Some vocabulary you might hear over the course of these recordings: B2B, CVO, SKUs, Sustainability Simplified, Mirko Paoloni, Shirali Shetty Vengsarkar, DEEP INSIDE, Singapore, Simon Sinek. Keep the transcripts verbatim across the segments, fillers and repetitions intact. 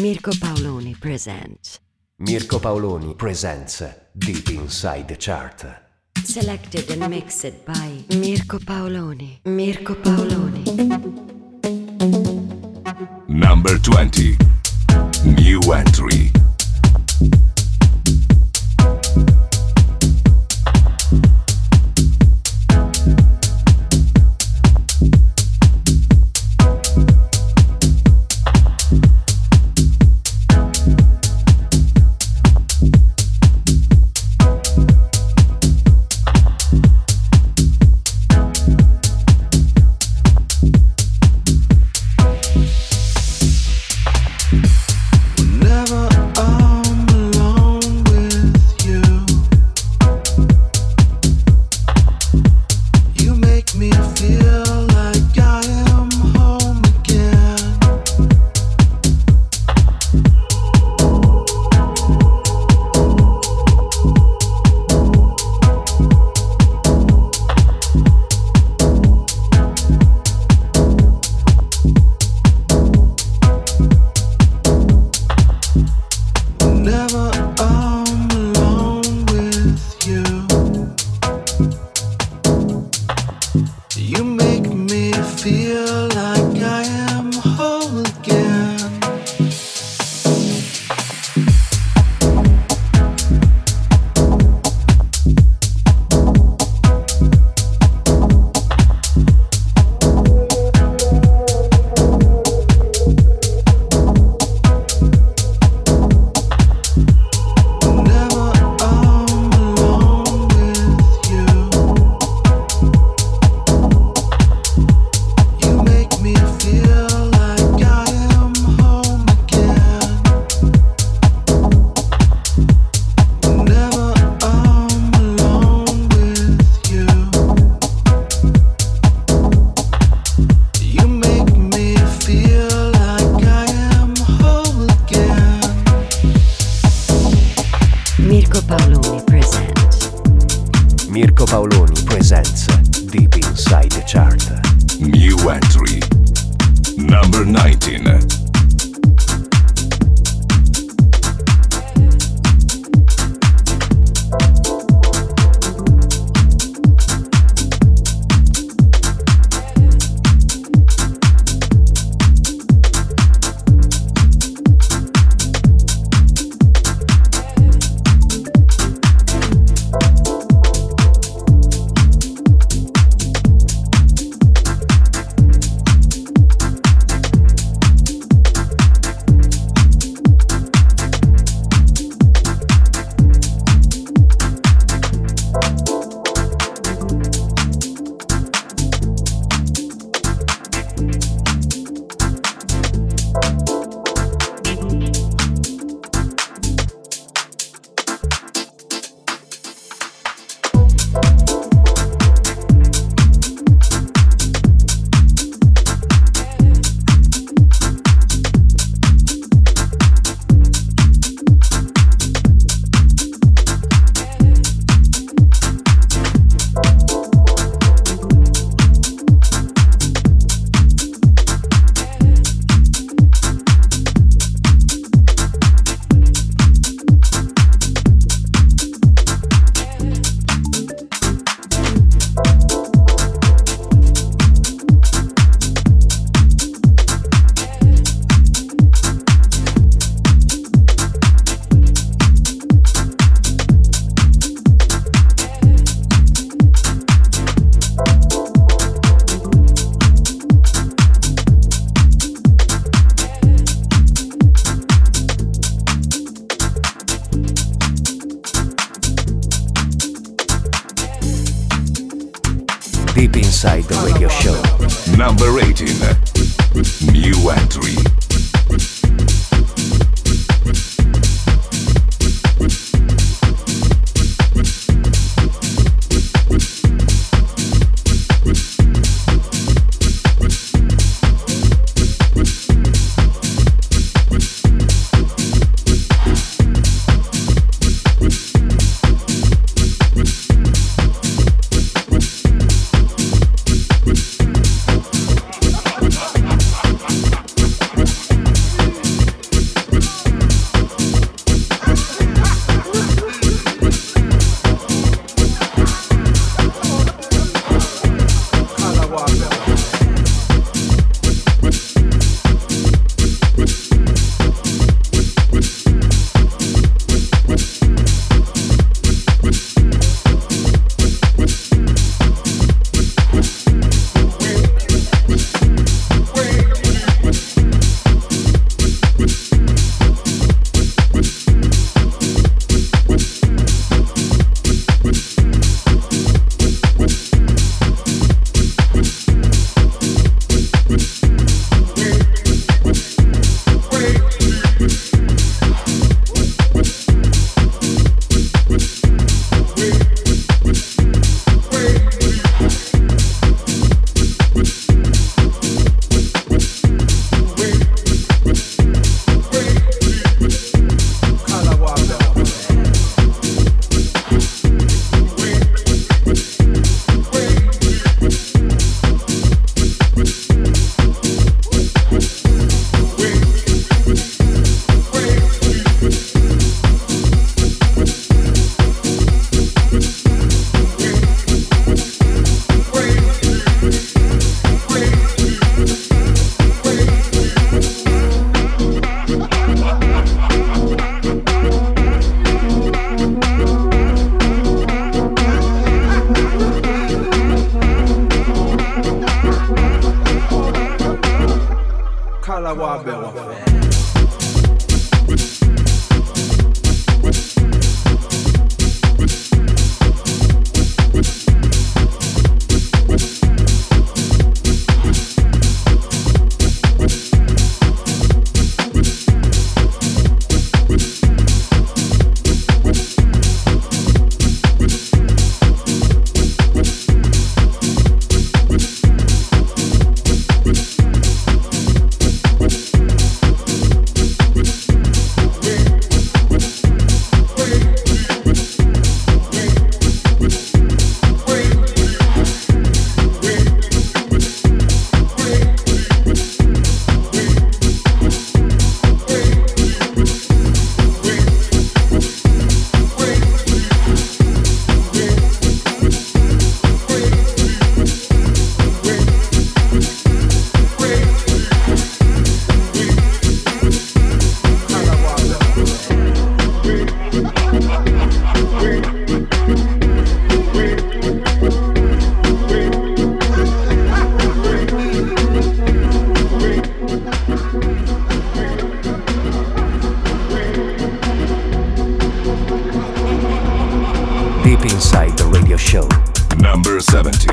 Mirko Paoloni presents. Mirko Paoloni presents Deep Inside the Chart. Selected and mixed by Mirko Paoloni. Mirko Paoloni. Number twenty. New entry. Deep Inside the Radio Show. Number seventeen.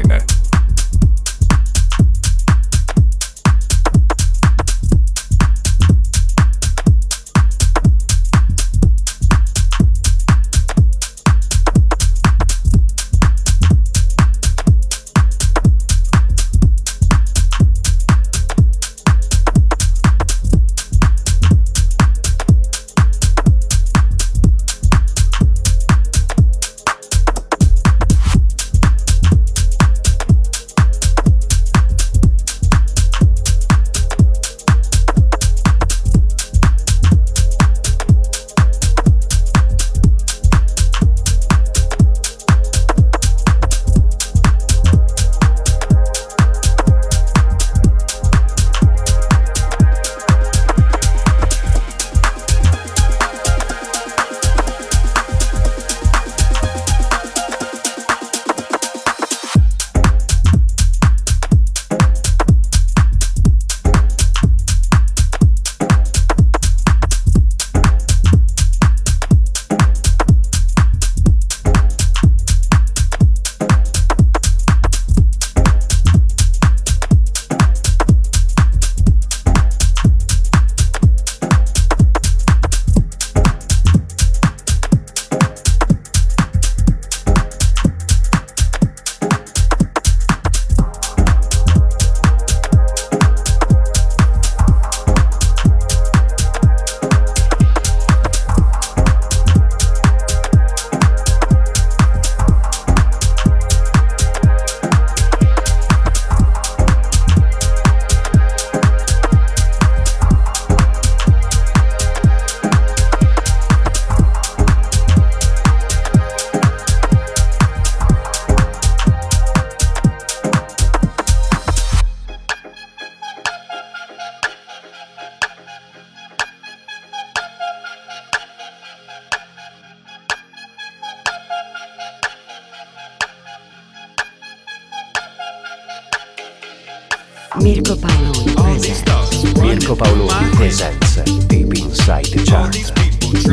Mirko Paoloni presents. Mirko Paoloni presents Deep Inside the Chart.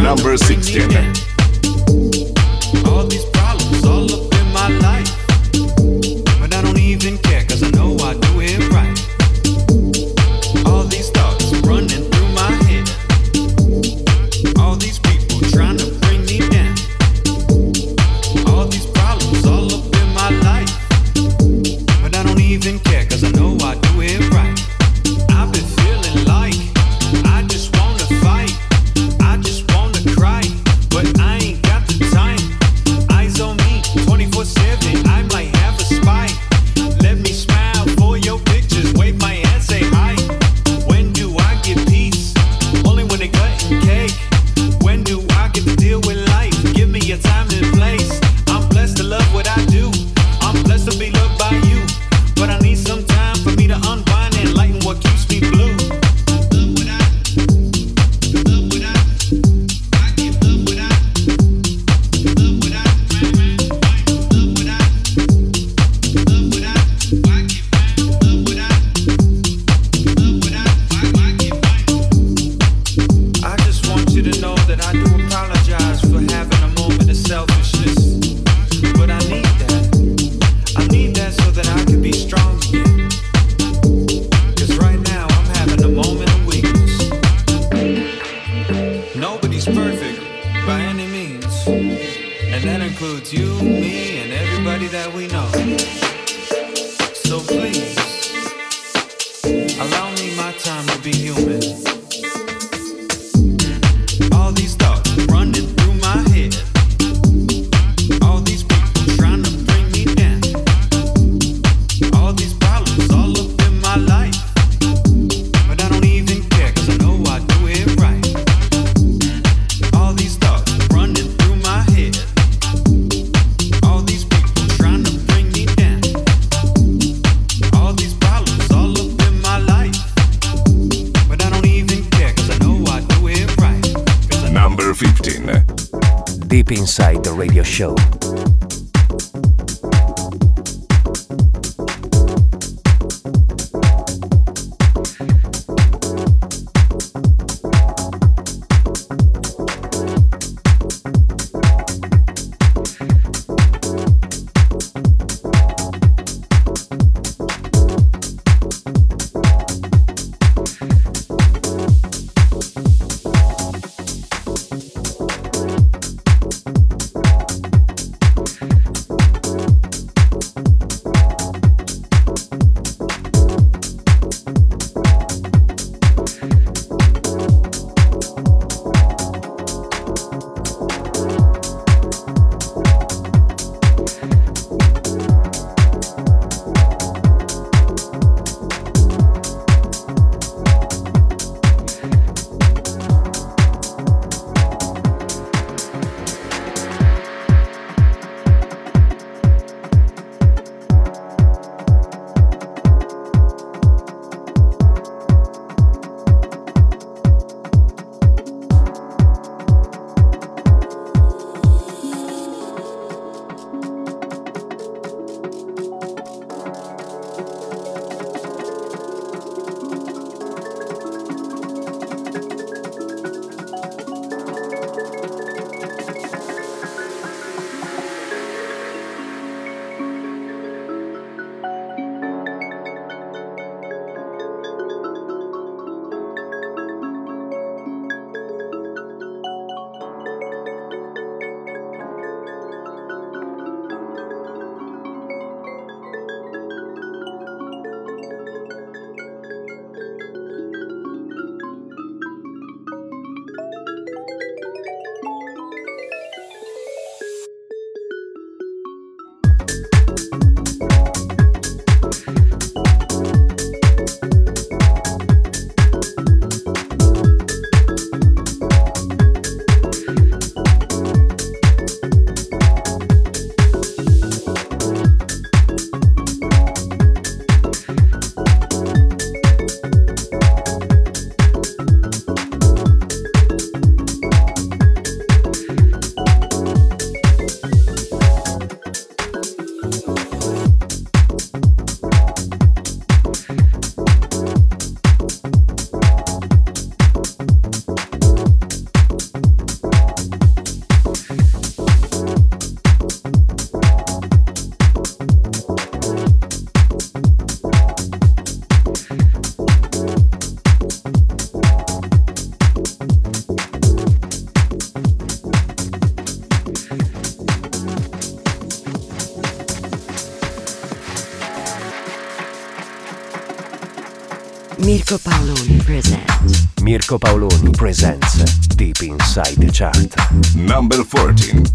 Number sixteen. Inside the Radio Show. Mirko Paoloni presents. Mirko Paoloni presents Deep Inside the Chart. Number fourteen.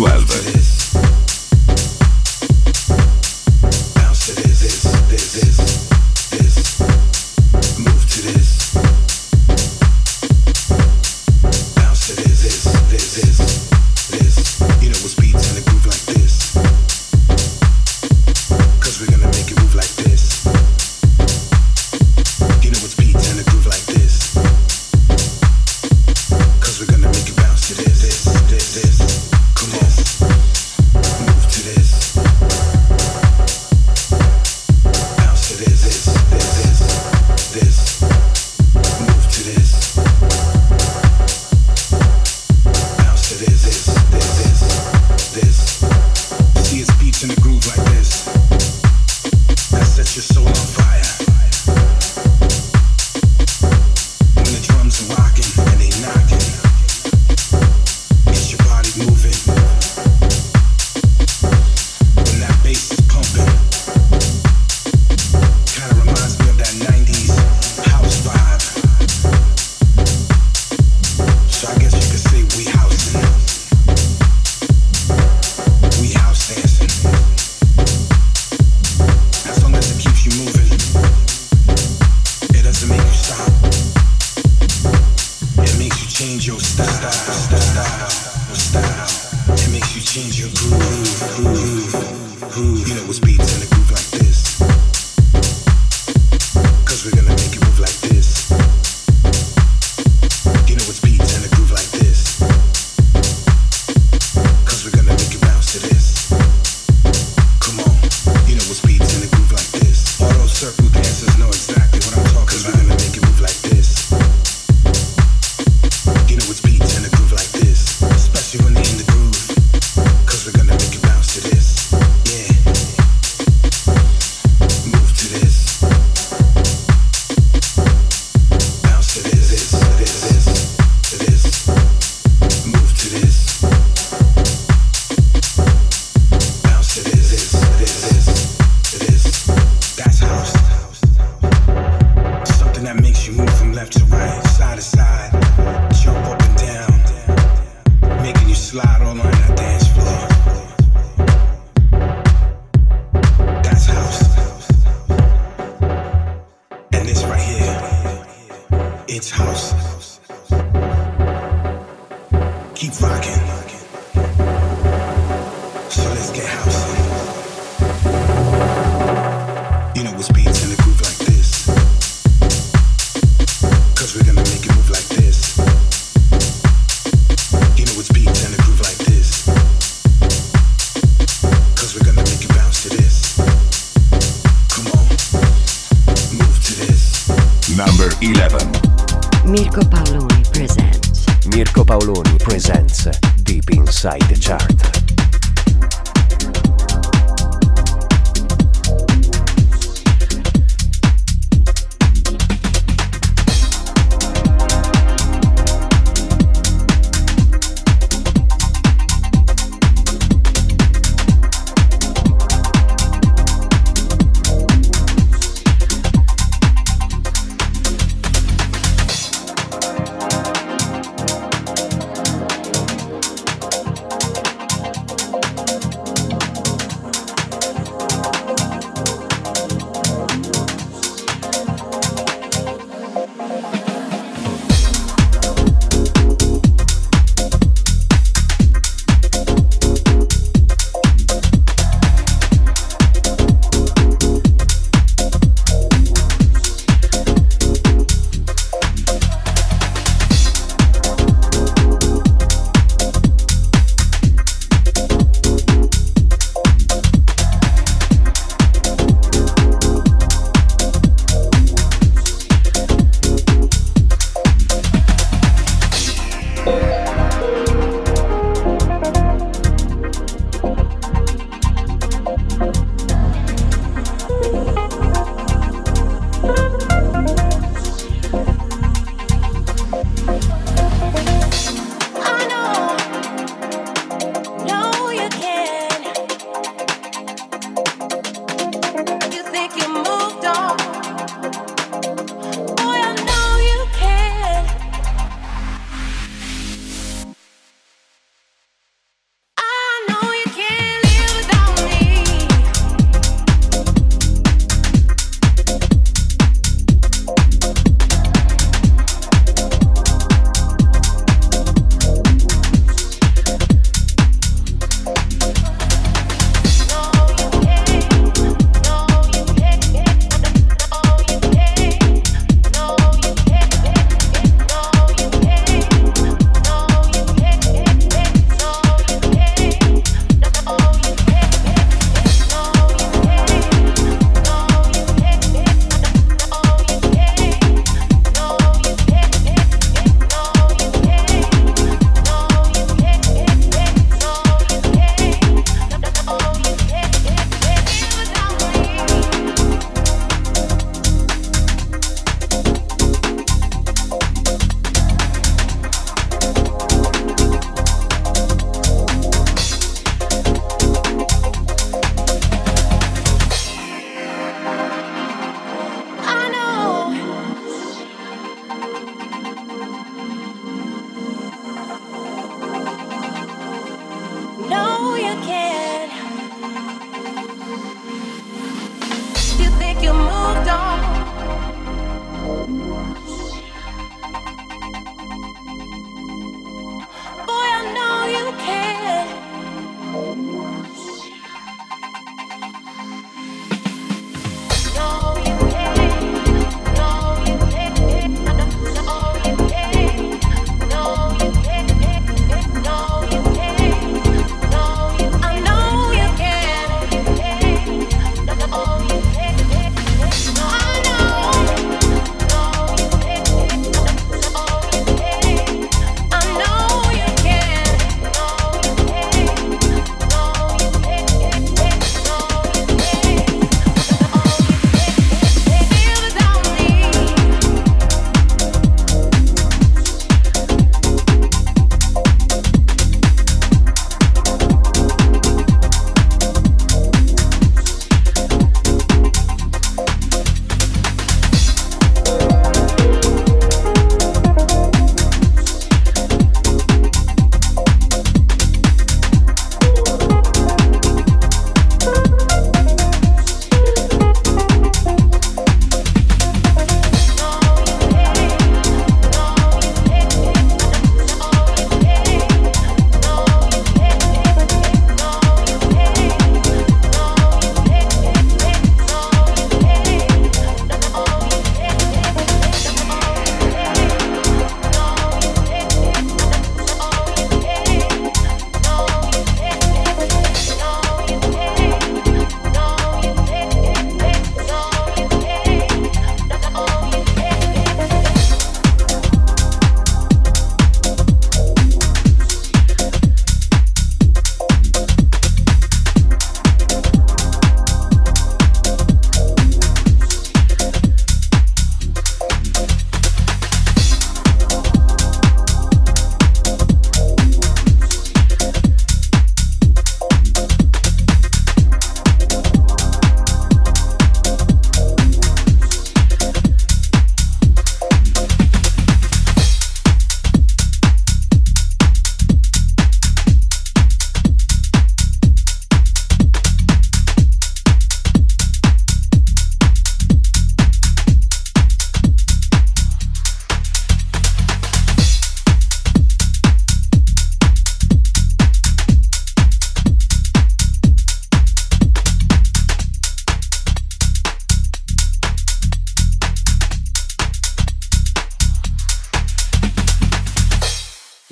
This, you know, with beats and a groove like this.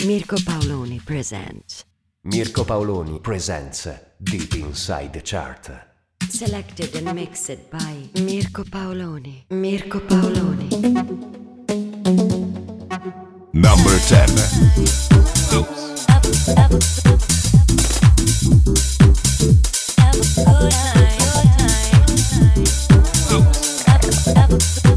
Mirko Paoloni presents Mirko Paoloni presents Deep Inside the Chart. Selected and mixed by Mirko Paoloni. Mirko Paoloni. Number ten. Oops. That was, that was, that was good. Oops. That was, that was, that was good.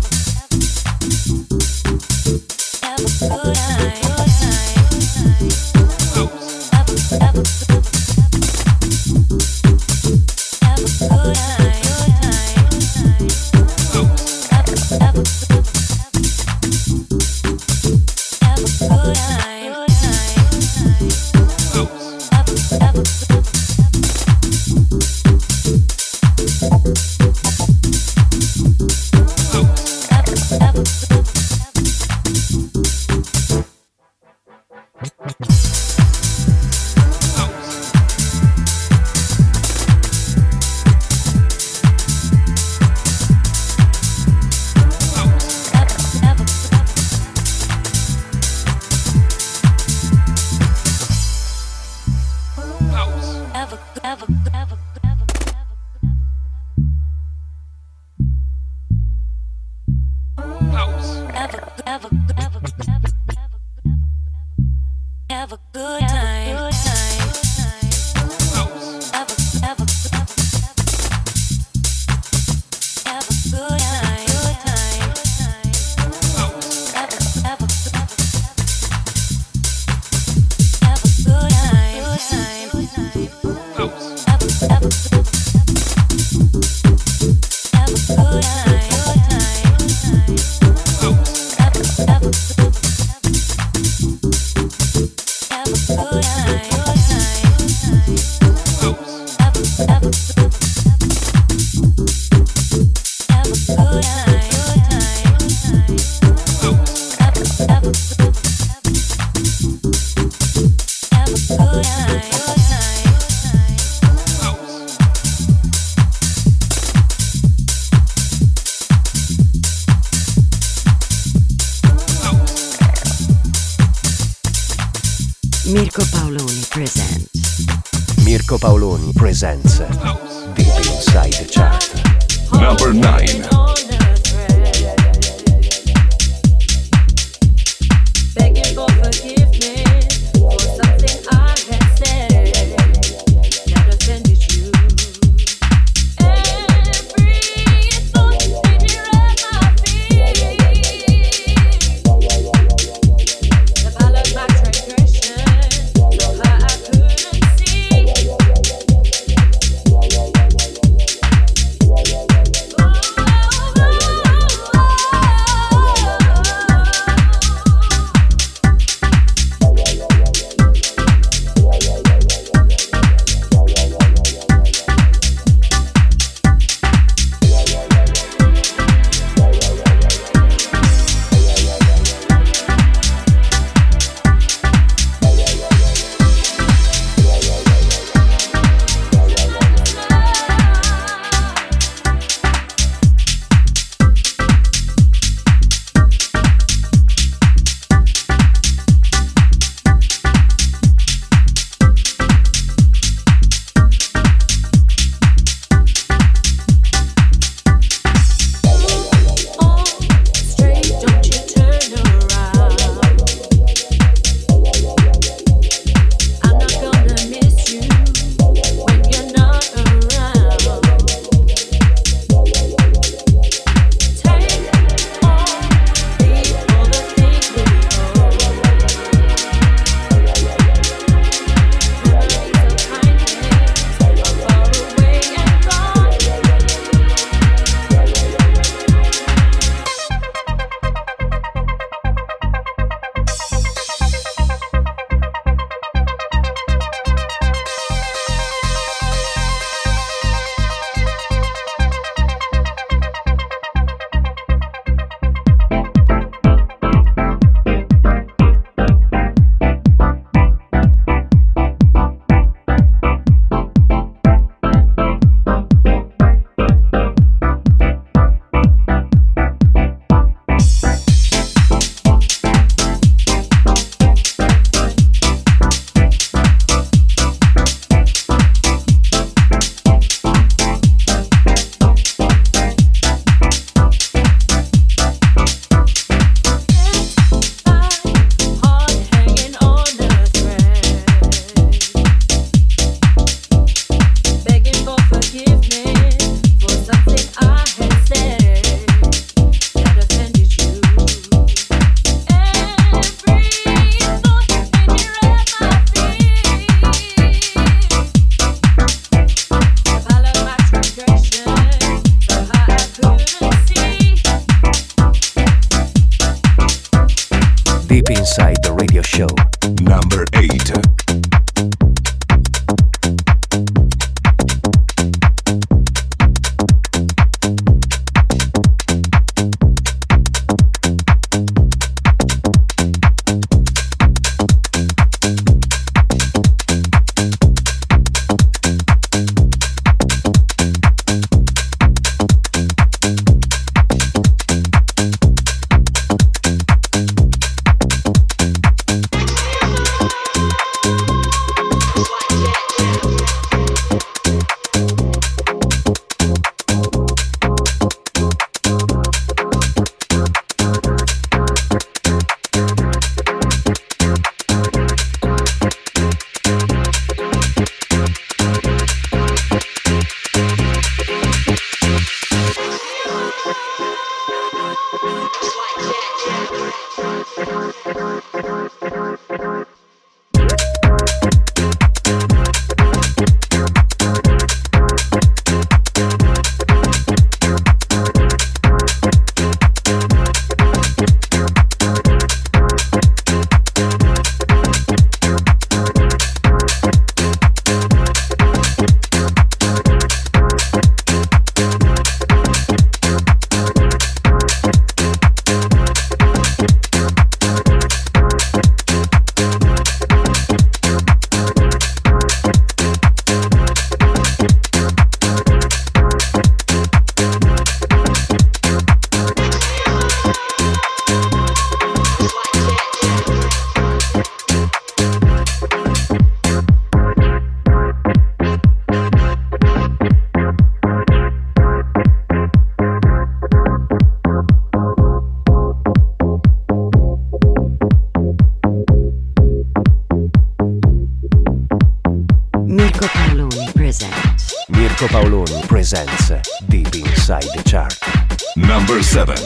Mirko Paoloni presents Mirko Paoloni presents Deep Inside the Chart. Number nine. Deep Inside the Radio Show. Number eight. Mirko Paoloni presents Deep Inside the Chart. Number seven.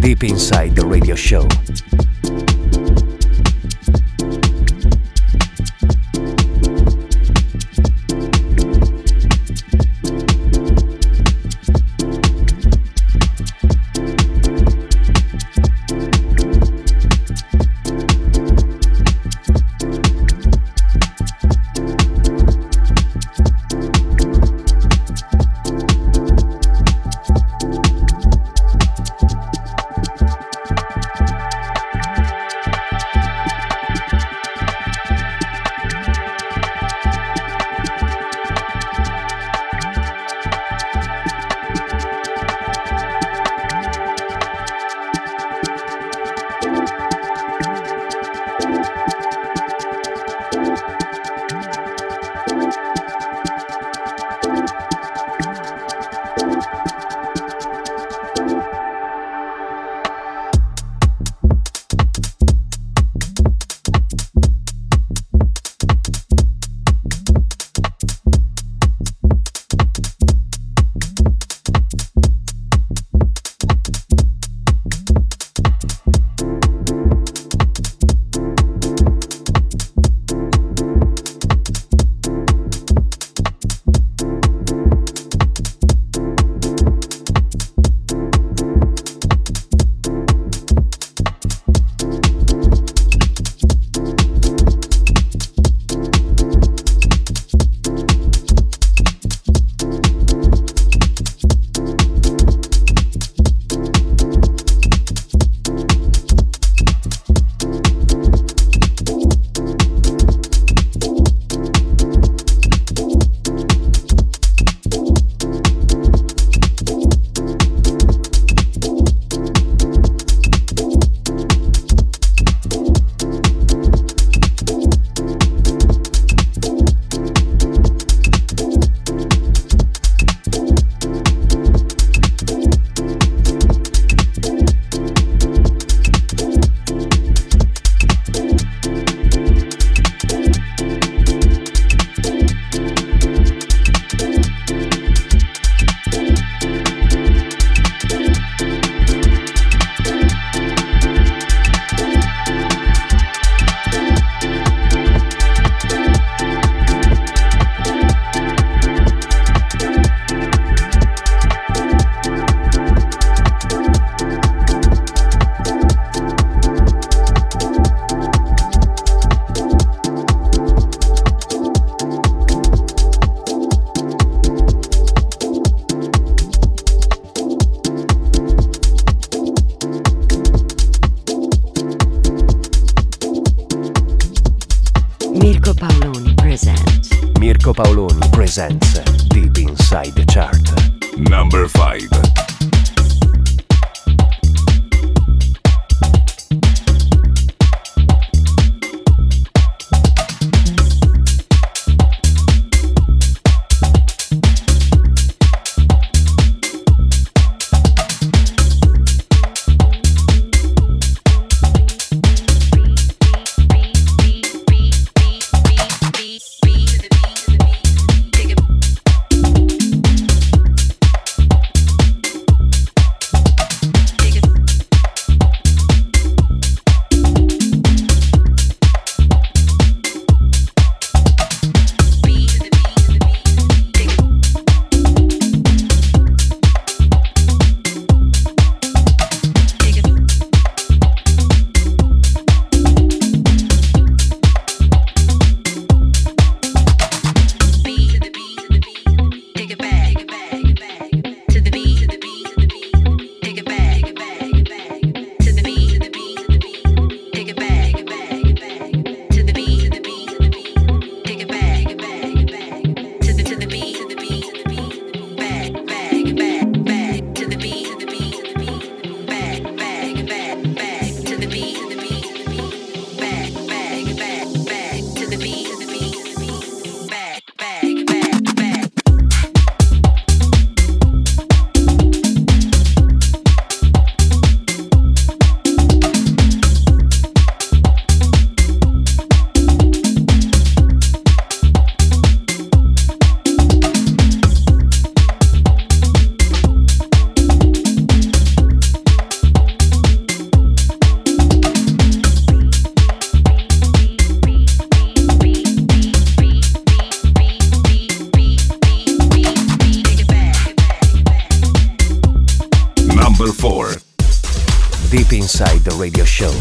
Deep Inside the Radio Show. Mirko Paoloni presents Deep Inside the Chart. Number five. Four. Deep Inside the Radio Show.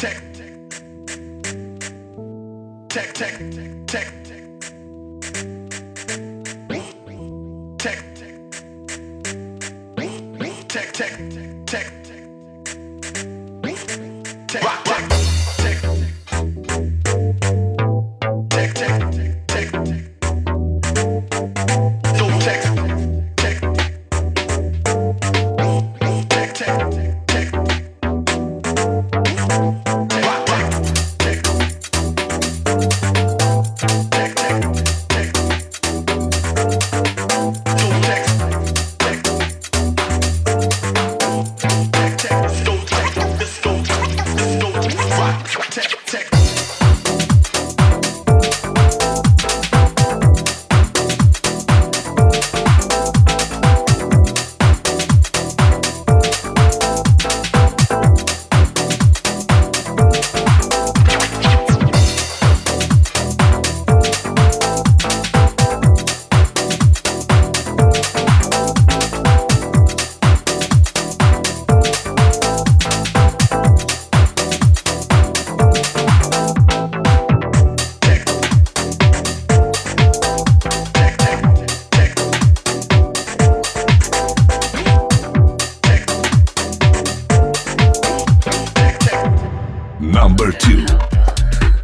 tech tech tech tech tech tech tech tech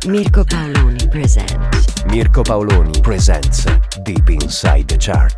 Mirko Paoloni presents. Mirko Paoloni presents Deep Inside the Chart.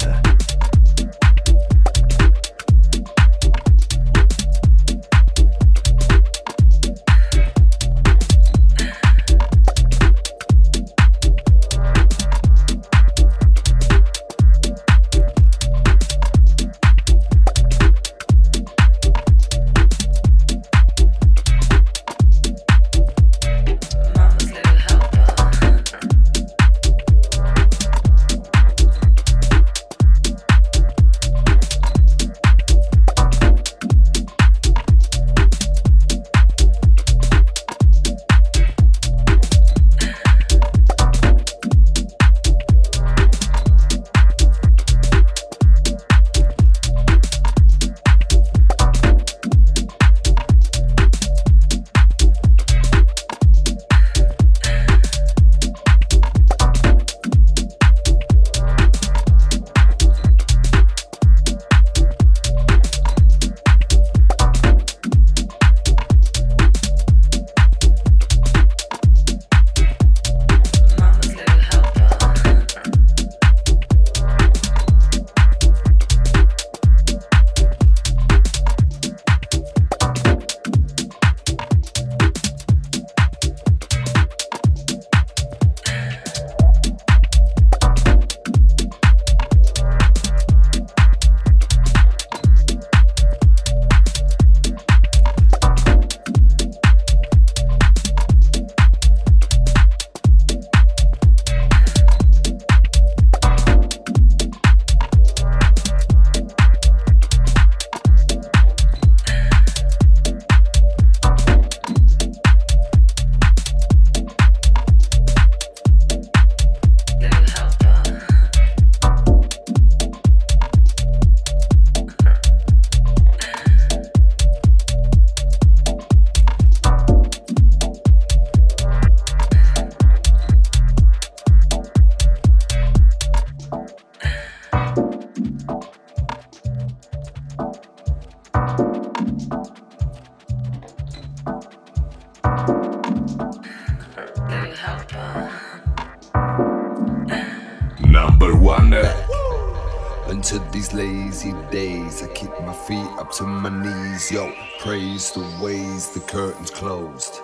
To my knees, yo, praise the ways the curtains closed,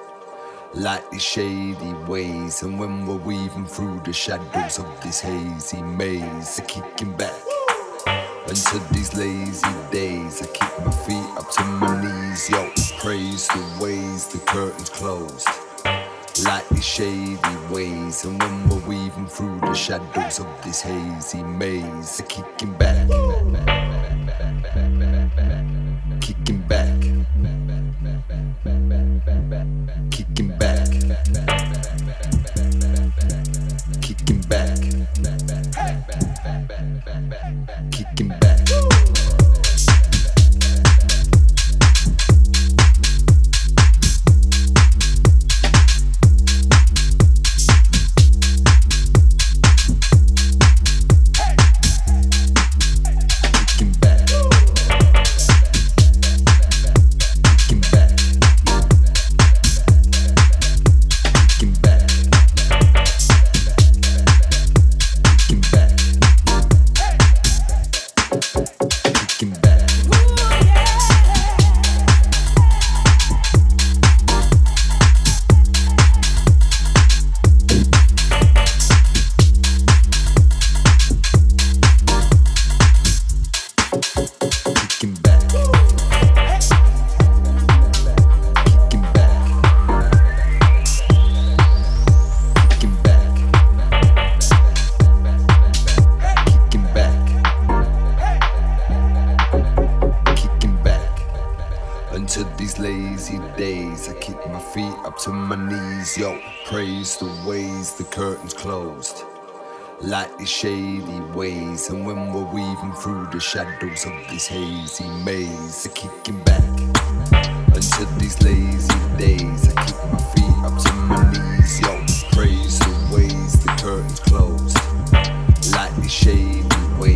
like the shady ways, and when we're weaving through the shadows of this hazy maze, I'm kicking back into these lazy days. I keep my feet up to my knees, yo, praise the ways the curtains closed, like the shady ways, and when we're weaving through the shadows of this hazy maze, I'm kicking back. Kicking back, kicking back, kicking back, kicking back. lazy days. I keep my feet up to my knees, yo. Praise the ways the curtains closed, like the shady ways. And when we're weaving through the shadows of this hazy maze, I'm kicking back into these lazy days. I keep my feet up to my knees, yo. Praise the ways the curtains closed, like the shady ways.